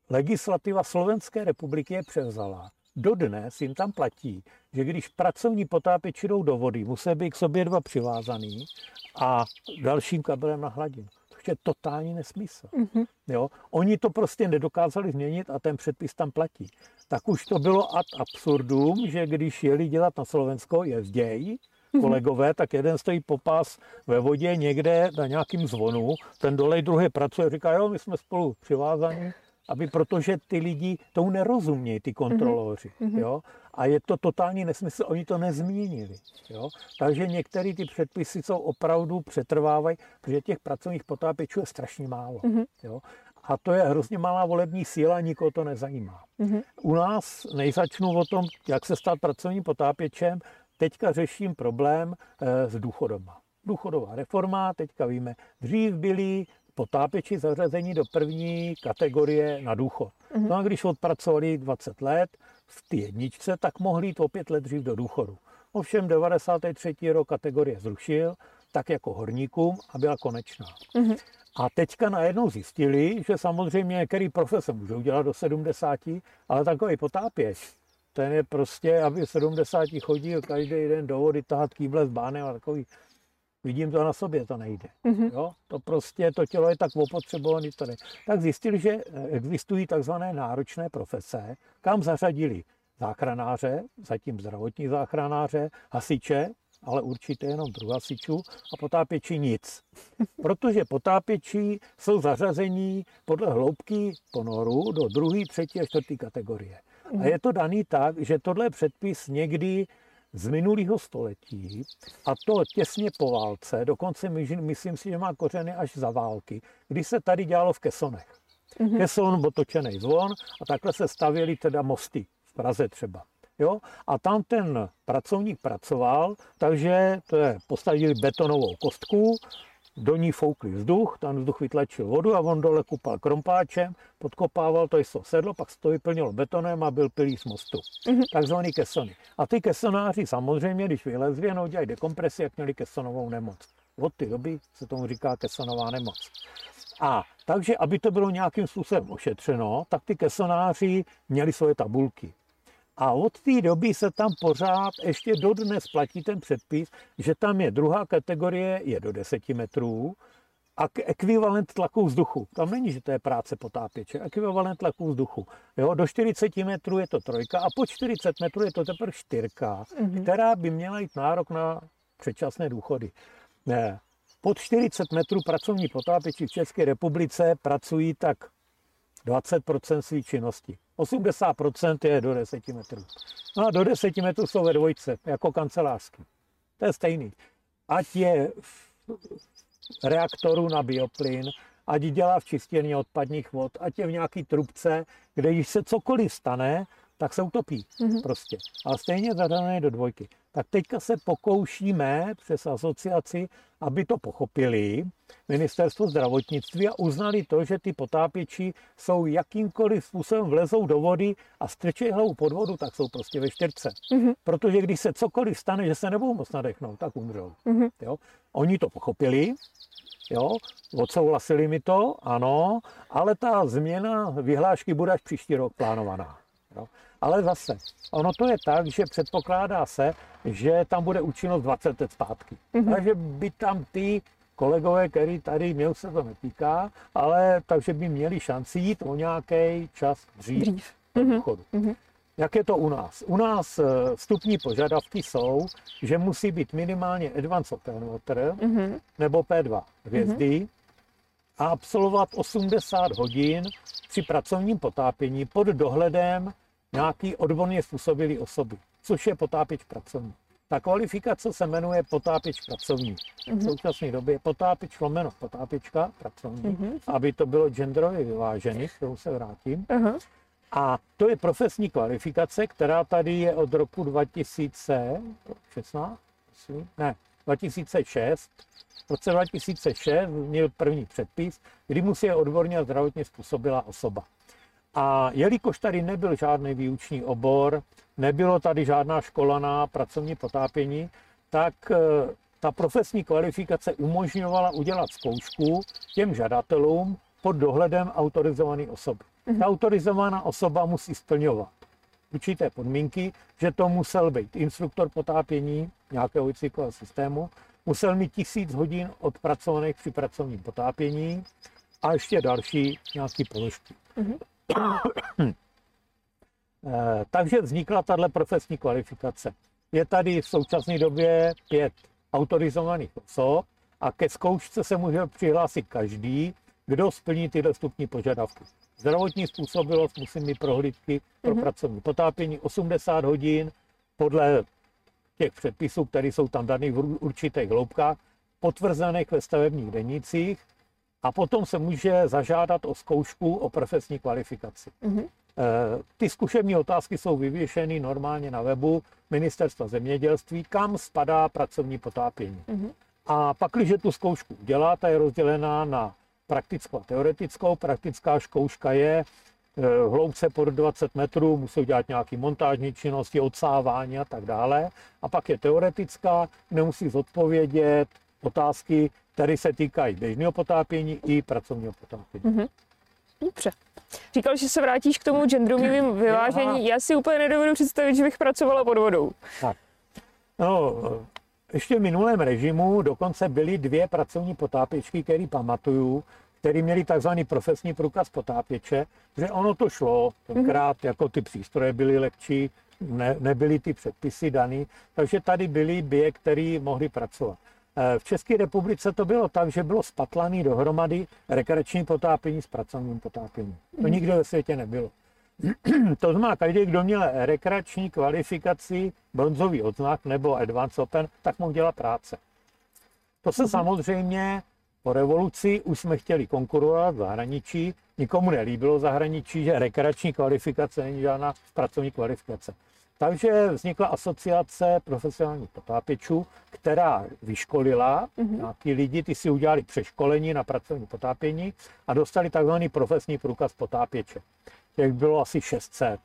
legislativa Slovenské republiky je převzala. Dodnes jim tam platí, že když pracovní potápěči jdou do vody, musí být k sobě dva přivázaný a dalším kabelem na hladinu. To je totální nesmysl. Jo? Oni to prostě nedokázali změnit a ten předpis tam platí. Tak už to bylo ad absurdum, že když jeli dělat na Slovensko, jezdějí kolegové, tak jeden stojí popas ve vodě někde na nějakým zvonu, ten dolej druhý pracuje, říká, jo, my jsme spolu přivázaní, protože ty lidi tomu nerozumějí, ty kontroloři. Jo? A je to totální nesmysl, oni to nezmínili. Jo? Takže některé ty předpisy jsou opravdu přetrvávají, protože těch pracovních potápěčů je strašně málo. Jo? A to je hrozně malá volební síla, nikoho to nezajímá. U nás nejzačnu o tom, jak se stát pracovním potápěčem, teďka řeším problém s důchodama. Důchodová reforma, teďka víme, dřív byli potápěči zařazení do první kategorie na důchod. No a když odpracovali 20 let v té jedničce, tak mohli jít o 5 let dřív do důchodu. Ovšem 93. rok kategorie zrušil, tak jako horníkům a byla konečná. A teďka najednou zjistili, že samozřejmě, který profese můžou dělat do 70, ale takový potápěč, ten je prostě, aby v 70 chodil každý den do vody, tahat kýble s bánem a takový. Vidím to na sobě, to nejde. Jo? To prostě, to tělo je tak opotřebované, to ne. Tak zjistili, že existují takzvané náročné profese, kam zařadili záchranáře, zatím zdravotní záchranáře, hasiče, ale určitě jenom druh hasičů a potápěči nic. Protože potápěči jsou zařazení podle hloubky ponoru do druhé, třetí a čtvrté kategorie. A je to daný tak, že tohle předpis někdy z minulého století, a to těsně po válce, dokonce myslím si, že má kořeny až za války, kdy se tady dělalo v kesonech. Keson, otočený zvon a takhle se stavěly teda mosty v Praze třeba. Jo? A tam ten pracovník pracoval, takže to je, postavili betonovou kostku, do ní foukli vzduch, ten vzduch vytlačil vodu a on dole kupal krompáčem, podkopával to jisto sedlo, pak se to vyplnilo betonem a byl pilíř mostu. Takzvaný kesony. A ty kesonáři samozřejmě, když vylezli, no dělají dekompresi, jak měli kesonovou nemoc. Od té doby se tomu říká kesonová nemoc. A takže, aby to bylo nějakým způsobem ošetřeno, tak ty kesonáři měli svoje tabulky. A od té doby se tam pořád, ještě dodnes platí ten předpis, že tam je druhá kategorie, je do 10 metrů a ekvivalent tlaku vzduchu. Tam není, že to je práce potápěče, ekvivalent tlaku vzduchu. Jo, do 40 metrů je to trojka a po 40 metrů je to teprve čtyřka, která by měla jít nárok na předčasné důchody. Ne. Pod 40 metrů pracovní potápěči v České republice pracují tak 20% své činnosti. 80% je do 10 metrů. No a do 10 metrů jsou ve dvojce, jako kancelářský. To je stejný. Ať je v reaktoru na bioplyn, ať dělá v čistírně odpadních vod, ať je v nějaký trubce, kde když se cokoliv stane, tak se utopí prostě. Ale stejně zadané do dvojky. Tak teďka se pokoušíme přes asociaci, aby to pochopili Ministerstvo zdravotnictví a uznali to, že ty potápěči jsou jakýmkoliv způsobem vlezou do vody a strčí hlavu pod vodu, tak jsou prostě ve čtyřce. Protože když se cokoliv stane, že se nebudou moc nadechnout, tak umřou. Jo? Oni to pochopili, jo? Odsouhlasili mi to, ano, ale ta změna vyhlášky bude až příští rok plánovaná. Jo? Ale zase, ono to je tak, že předpokládá se, že tam bude účinnost 20 let zpátky. Takže by tam ty kolegové, který tady měl se to netýká, ale takže by měli šanci jít o nějaký čas dřív do důchodu. Jak je to u nás? U nás vstupní požadavky jsou, že musí být minimálně advanced open water nebo P2 hvězdy a absolvovat 80 hodin při pracovním potápění pod dohledem nějaký odborně způsobilý osoby, což je potápěč pracovní. Ta kvalifikace se jmenuje potápěč pracovní. V současné době je potápěč lomeno potápěčka pracovní, aby to bylo genderově vyvážené, k tomu se vrátím. A to je profesní kvalifikace, která tady je od roku 2006. V roce 2006 měl první předpis, kdy musí je odborně a zdravotně způsobilá osoba. A jelikož tady nebyl žádný výuční obor, nebylo tady žádná škola na pracovní potápění, tak ta profesní kvalifikace umožňovala udělat zkoušku těm žadatelům pod dohledem autorizované osoby. Ta autorizovaná osoba musí splňovat určité podmínky, že to musel být instruktor potápění nějakého výcvikového systému, musel mít 1000 hodin odpracovaných při pracovním potápění a ještě další nějaké položky. Takže vznikla tato profesní kvalifikace. Je tady v současné době 5 autorizovaných osob a ke zkoušce se může přihlásit každý, kdo splní tyhle vstupní požadavky. Zdravotní způsobilost musí mít prohlídky pro pracovní potápění 80 hodin podle těch předpisů, které jsou tam dané v určitých hloubkách, potvrzených ve stavebních denících, a potom se může zažádat o zkoušku o profesní kvalifikaci. Ty zkušební otázky jsou vyvěšeny normálně na webu Ministerstva zemědělství, kam spadá pracovní potápění. A pak, když tu zkoušku udělá, ta je rozdělená na praktickou a teoretickou. Praktická zkouška je hloubce pod 20 metrů, musí dělat nějaké montážní činnosti, odsávání a tak dále. A pak je teoretická, nemusí zodpovědět otázky, které se týkají běžného potápění i pracovního potápění. Dobře. Říkal, že se vrátíš k tomu genderovému vyvážení. Já si úplně nedovedu představit, že bych pracovala pod vodou. Tak. No, ještě v minulém režimu dokonce byly 2 pracovní potápěčky, které pamatuju, které měly takzvaný profesní průkaz potápěče, že ono to šlo, tenkrát jako ty přístroje byly lehčí, nebyly ty předpisy dané, takže tady byly běh, které mohly pracovat. V České republice to bylo tak, že bylo spatlané dohromady rekreační potápění s pracovním potápěním. To nikde ve světě nebylo. To znamená, každý, kdo měl rekreační kvalifikaci, bronzový odznak nebo advanced open, tak mohl dělat práce. To se samozřejmě po revoluci už jsme chtěli konkurovat v zahraničí. Nikomu nelíbilo zahraničí, že rekreační kvalifikace není žádná pracovní kvalifikace. Takže vznikla asociace profesionálních potápěčů, která vyškolila nějaký lidi, ty si udělali přeškolení na pracovní potápění a dostali takzvaný profesní průkaz potápěče. Těch bylo asi 600.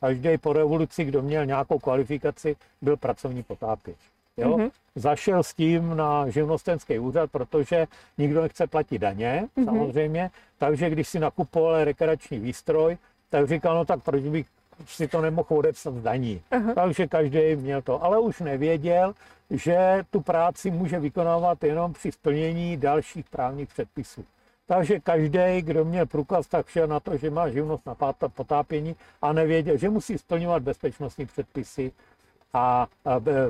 Každý po revoluci, kdo měl nějakou kvalifikaci, byl pracovní potápěč. Jo? Zašel s tím na živnostenský úřad, protože nikdo nechce platit daně, samozřejmě. Takže když si nakupoval rekreační výstroj, tak říkal, no tak proč bych si to nemohl odepsat z daní. Takže každý měl to, ale už nevěděl, že tu práci může vykonávat jenom při splnění dalších právních předpisů. Takže každý, kdo měl průkaz, tak šel na to, že má živnost na potápění a nevěděl, že musí splňovat bezpečnostní předpisy a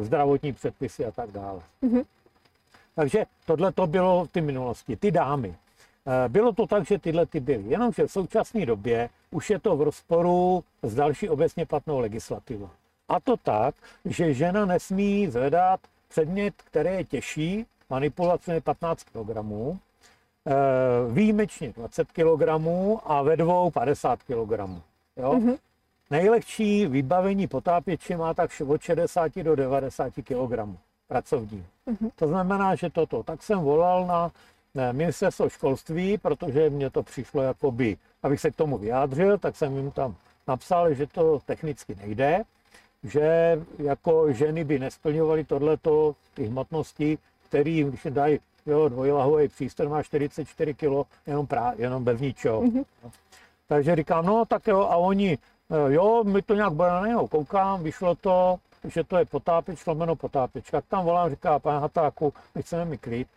zdravotní předpisy a tak dále. Takže tohle to bylo v té minulosti, ty dámy. Bylo to tak, že tyhle ty byly, jenomže v současné době už je to v rozporu s další obecně platnou legislativou. A to tak, že žena nesmí zvedat předmět, který je těžší, manipulace 15 kg, výjimečně 20 kg a ve dvou 50 kg. Jo? Nejlehčí vybavení potápěče má tak od 60 do 90 kg pracovní. To znamená, že toto. Tak jsem volal na Ministerstvo školství, protože mě to přišlo jakoby, abych se k tomu vyjádřil, tak jsem jim tam napsal, že to technicky nejde, že jako ženy by nesplňovaly tohleto, ty hmotnosti, který, když dají dvojlahový přístroj, má 44 kg, jenom bez ničeho. Takže říkám, no tak jo, a oni, jo, my to nějak baraného, koukám, vyšlo to, že to je potápěč, lomeno potápěč. Tak tam volám, říká, pane Hatáku, my chceme mi klid.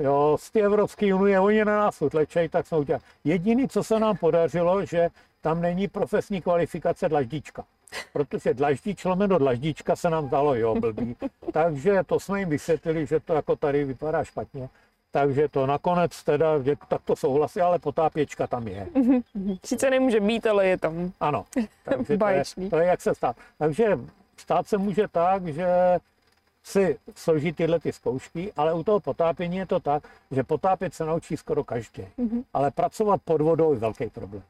Jo, z té Evropské unie, oni na nás utlečejí, tak jsme udělali. Jediné, co se nám podařilo, že tam není profesní kvalifikace dlaždička. Protože dlaždič lomeno dlaždička se nám dalo, jo, blbý. Takže to jsme jim vysvětlili, že to jako tady vypadá špatně. Takže to nakonec teda, tak to souhlasí, ale potápěčka tam je. Sice nemůže být, ale je tam. Ano. Takže to je jak se stát. Takže stát se může tak, že si složí tyhle ty zkoušky, ale u toho potápění je to tak, že potápět se naučí skoro každý, ale pracovat pod vodou je velký problém.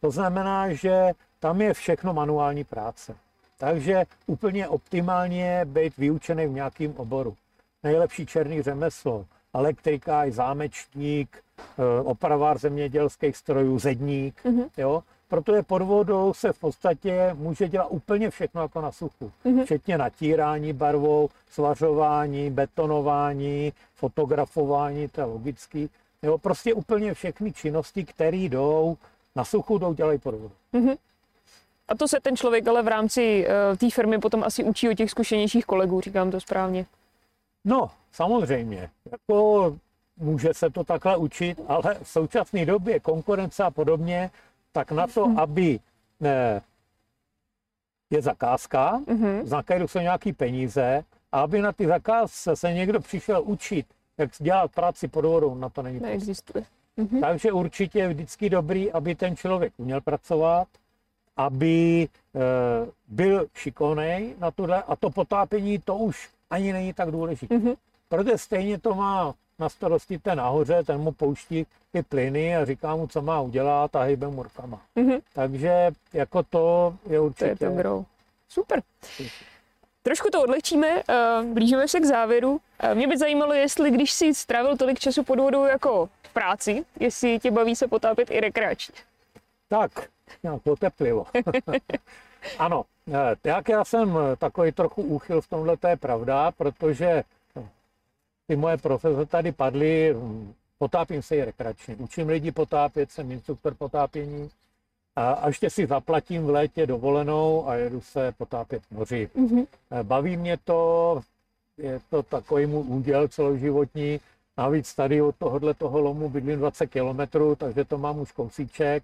To znamená, že tam je všechno manuální práce, takže úplně optimálně být vyučený v nějakém oboru. Nejlepší černý řemeslo, elektrika, zámečník, opravár zemědělských strojů, zedník, jo? Protože pod vodou se v podstatě může dělat úplně všechno jako na suchu. Včetně natírání barvou, svařování, betonování, fotografování, to je logický. Jo? Prostě úplně všechny činnosti, které jdou na suchu, dělají pod vodou. A to se ten člověk ale v rámci té firmy potom asi učí od těch zkušenějších kolegů, říkám to správně. No, samozřejmě. Jako může se to takhle učit, ale v současné době konkurence a podobně, tak na to, aby je zakázka, za kterou jsou nějaké peníze, a aby na ty zakázce se někdo přišel učit, jak dělat práci pod vodou, na to není neexistuje. Takže určitě je vždycky dobrý, aby ten člověk uměl pracovat, aby byl šikovnej na tohle, a to potápění to už ani není tak důležité. Protože stejně to má na starosti ten nahoře, ten mu pouští ty plyny a říká mu, co má udělat, a hejbe mu rukama. Takže jako to je určitě... To je dobrou. Super. Trošku to odlehčíme, blížíme se k závěru. Mě by zajímalo, jestli když jsi strávil tolik času pod vodou jako v práci, jestli tě baví se potápět i rekreačně. Tak, to teplivo. Ano, tak já jsem takový trochu úchyl v tomhle, to je pravda, protože ty moje profese tady padly, potápím se i rekreačně. Učím lidi potápět, jsem instruktor potápění a ještě si zaplatím v létě dovolenou a jedu se potápět v moři. Baví mě to, je to takový můj úděl celoživotní. Navíc tady od tohoto lomu bydlím 20 kilometrů, takže to mám už kousíček.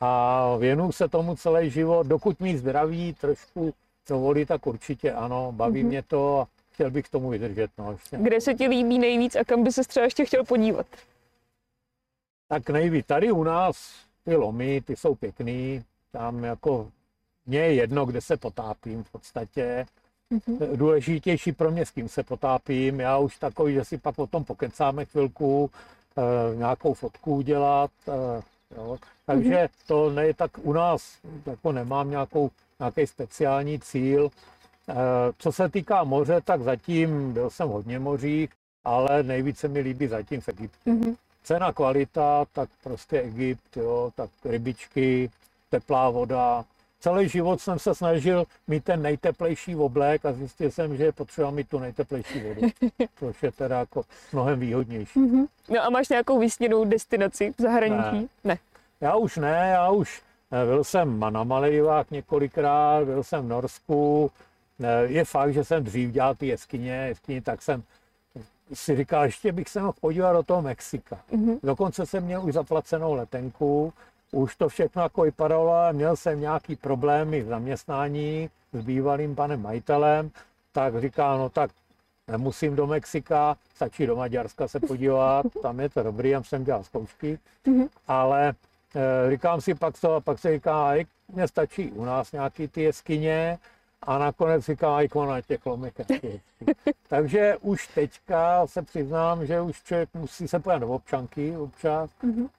A věnuju se tomu celý život, dokud mi zdraví trošku dovolí, tak určitě ano, baví mě to a chtěl bych tomu vydržet. No, ještě. Kde se ti líbí nejvíc a kam by se třeba ještě chtěl podívat? Tak nejvíc tady u nás ty lomy, ty jsou pěkný, tam jako mě je jedno, kde se potápím v podstatě. Důležitější pro mě, s kým se potápím, já už takový, že si pak potom pokecáme chvilku, nějakou fotku udělat. Jo, takže to ne, tak u nás jako nemám nějaký speciální cíl. Co se týká moře, tak zatím byl jsem hodně mořích, ale nejvíce mi líbí zatím v Egyptu. Cena, kvalita, tak prostě Egypt, jo, tak rybičky, teplá voda. Celý život jsem se snažil mít ten nejteplejší oblek a zjistil jsem, že je potřeba mít tu nejteplejší vodu, což je teda jako mnohem výhodnější. No a máš nějakou vysněnou destinaci v zahraničí? Ne. Já už byl jsem na Maledivách několikrát, byl jsem v Norsku. Je fakt, že jsem dřív dělal ty jeskyně, tak jsem si říkal, ještě bych se mohl podívat do toho Mexika. Dokonce jsem měl už zaplacenou letenku. Už to všechno jako vypadalo, ale měl jsem nějaký problémy v zaměstnání s bývalým panem majitelem, tak říkal, no tak nemusím do Mexika, stačí do Maďarska se podívat, tam je to dobrý, tam jsem dělal zkoušky, ale říkám si pak to, a pak se říká, mně stačí u nás nějaký ty jeskyně, a nakonec říká, jak na těch lomech. Takže už teďka se přiznám, že už člověk musí se podívat do občanky občas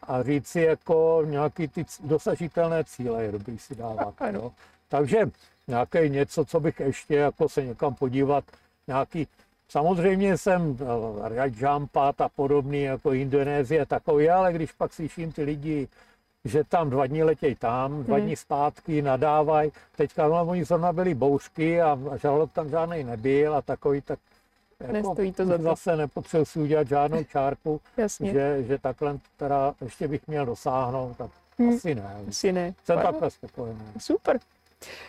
a říct si jako nějaký ty dosažitelné cíle je dobrý si dávat. No. Takže nějaké něco, co bych ještě jako se někam podívat, nějaký, samozřejmě jsem radžampat a podobný, jako Indonésie takový, ale když pak slyším ty lidi, že tam 2 dny letějí tam, 2 dny zpátky, nadávají. Teďka oni zrovna byly bouřky a žalok tam žádnej nebyl a takový, tak jako to zase nepotřebuji si udělat žádnou čárku, že takhle teda ještě bych měl dosáhnout, tak asi ne. Jsem takhle spokojený. Super.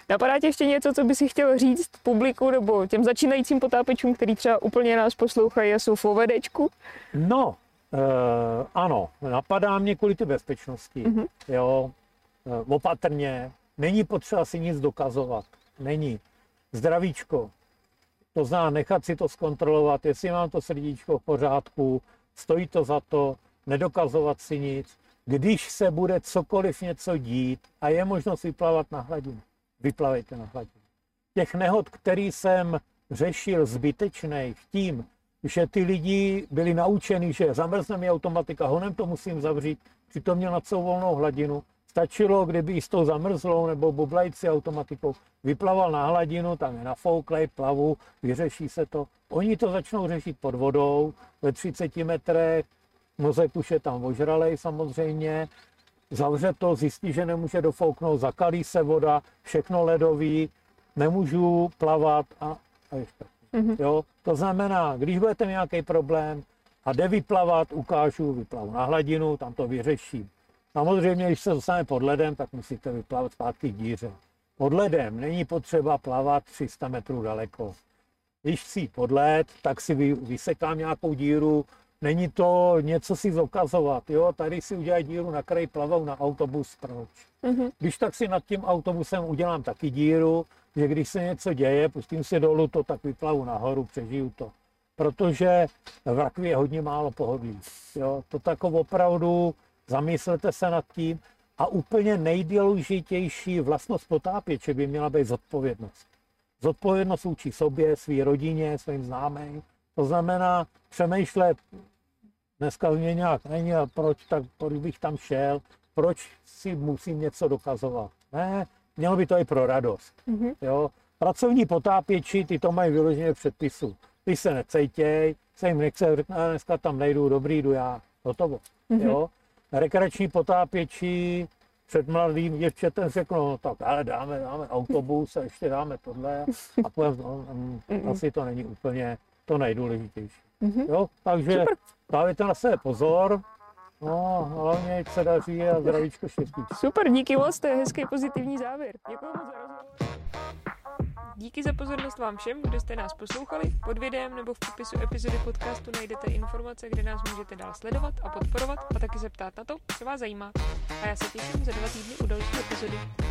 Napadá tě ještě něco, co by si chtěl říct publiku nebo těm začínajícím potápečům, který třeba úplně nás poslouchají a jsou v vedečku? No. Ano, napadá mě kvůli ty bezpečnosti, jo, opatrně, není potřeba si nic dokazovat, není. Zdravíčko, to znamená nechat si to zkontrolovat, jestli mám to srdíčko v pořádku, stojí to za to, nedokazovat si nic. Když se bude cokoliv něco dít a je možnost vyplavat na hladinu, vyplavejte na hladinu. Těch nehod, který jsem řešil zbytečných tím, že ty lidi byli naučeni, že zamrzne mi automatika, honem to musím zavřít, přitom měl nad svou volnou hladinu. Stačilo, kdyby s tou zamrzlou nebo bublající automatikou vyplaval na hladinu, tam je nafouklej, plavu, vyřeší se to. Oni to začnou řešit pod vodou ve 30 metrech, mozek už je tam ožralej samozřejmě, zavře to, zjistí, že nemůže dofouknout, zakalí se voda, všechno ledový, nemůžu plavat a ještě. Jo? To znamená, když budete nějaký problém a jde vyplavat, ukážu, vyplavu na hladinu, tam to vyřeším. Samozřejmě, když se dostane pod ledem, tak musíte vyplavat zpátky k díře. Pod ledem není potřeba plavat 300 metrů daleko. Když si pod led, tak si vysekám nějakou díru, není to něco si zokazovat, jo? Tady si udělají díru na kraji, plavou na autobus, proč? Když tak si nad tím autobusem udělám taky díru, že když se něco děje, pustím si dolů to, tak vyplavu nahoru, přežiju to. Protože v rakvě je hodně málo pohodlí. Jo? To takovou opravdu, zamyslete se nad tím. A úplně nejdůležitější vlastnost potápěče by měla být zodpovědnost. Zodpovědnost vůči sobě, své rodině, svým známým. To znamená přemýšlet, dneska mě nějak není, a proč bych tam šel, proč si musím něco dokazovat. Ne, mělo by to i pro radost. Jo? Pracovní potápěči, ty to mají vyloženě v předpisu. Když se necejtěj, se jim nechce, dneska tam nejdu, dobrý, jdu já, hotovo. Jo? Rekreační potápěči před mladým děvčetem řeknou, no tak ale dáme autobus a ještě dáme tohle a půjdeme, asi to není úplně to nejdůležitější. Jo? Takže dávajte na sebe pozor, no hlavně ať se daří a zdravíčko štěstí. Super, díky moc, to je hezký pozitivní závěr. Děkuji moc za rozhovor. Díky za pozornost vám všem, kdo jste nás poslouchali. Pod videem nebo v popisu epizody podcastu najdete informace, kde nás můžete dál sledovat a podporovat a taky se ptát na to, co vás zajímá. A já se těším za 2 týdny u další epizody.